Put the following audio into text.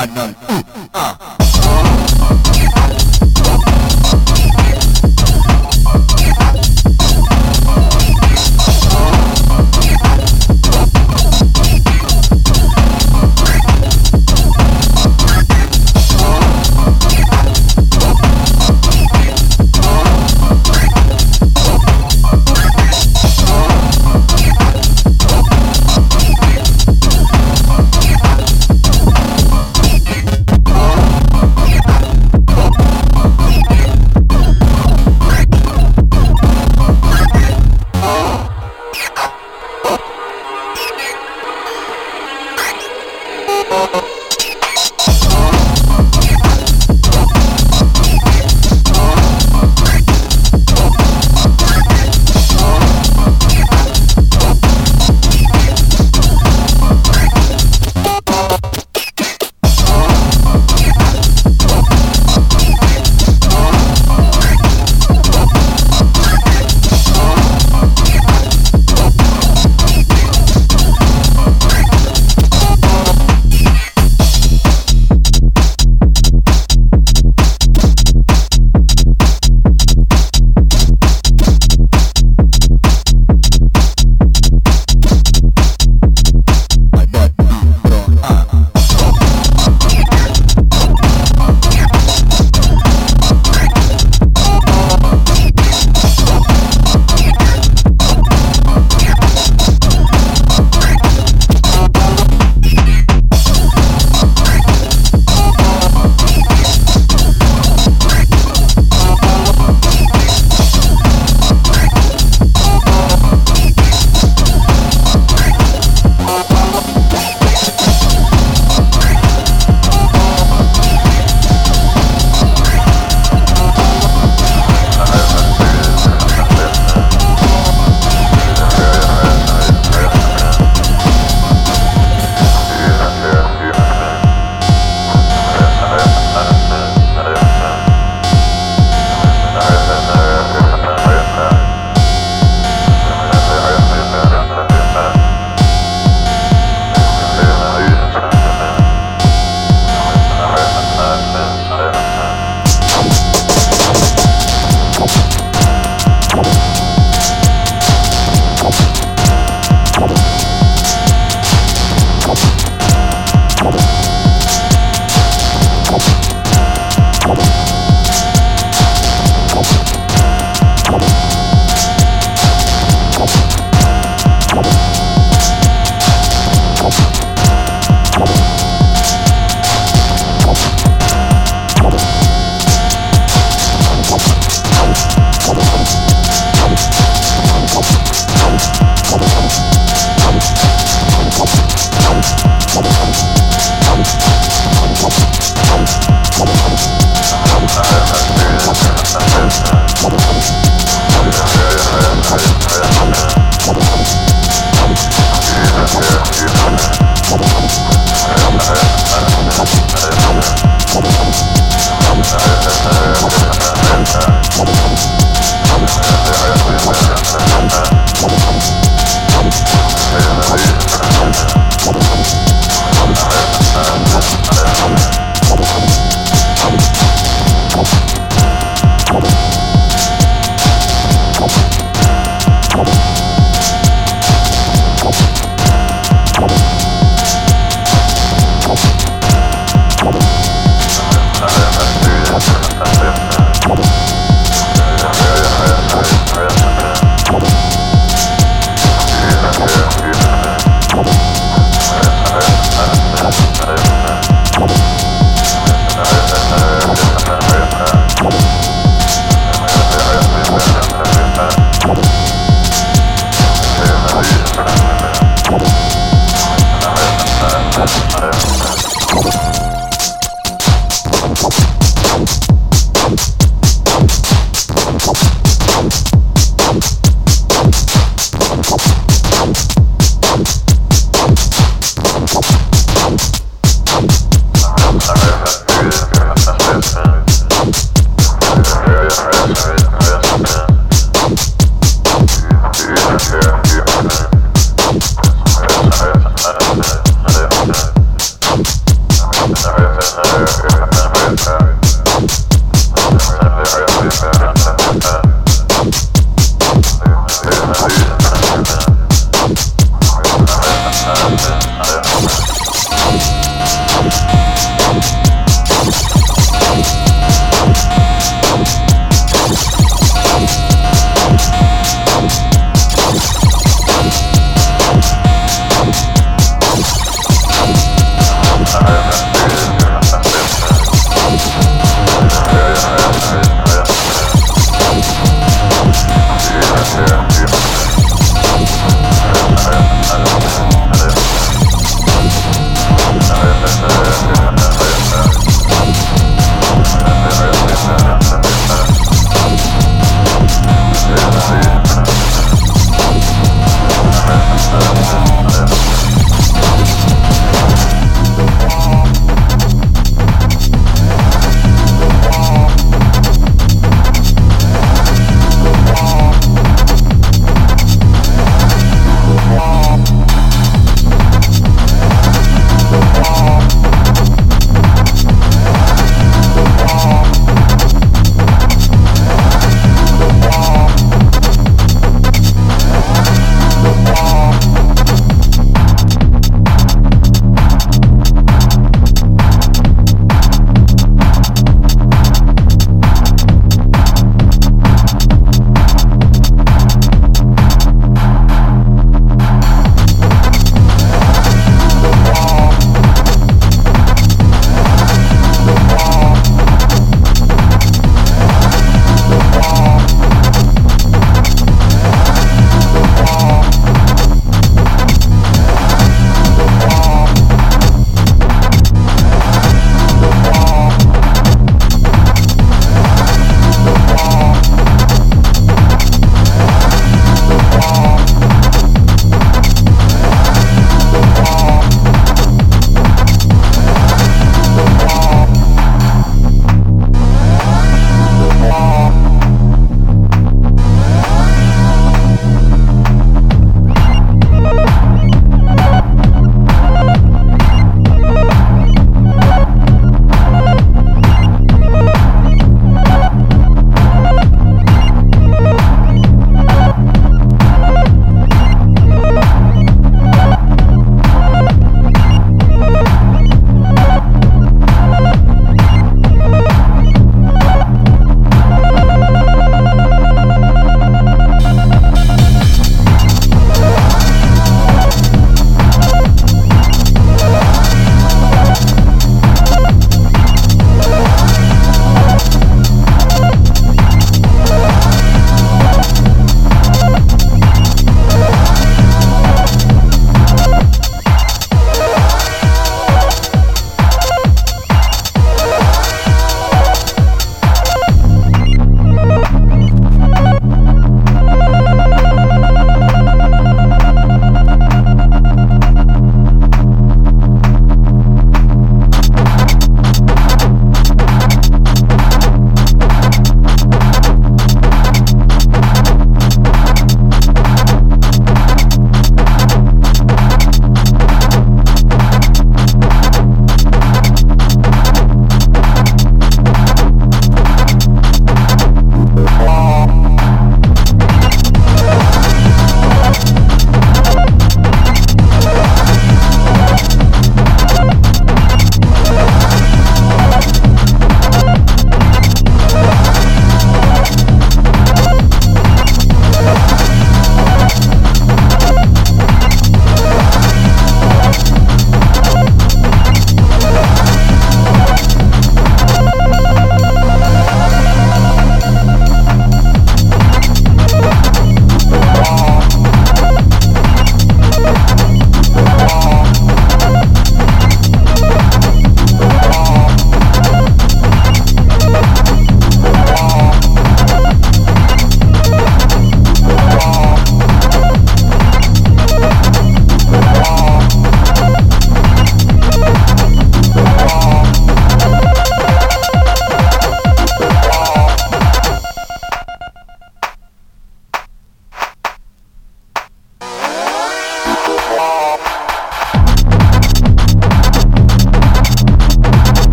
and none.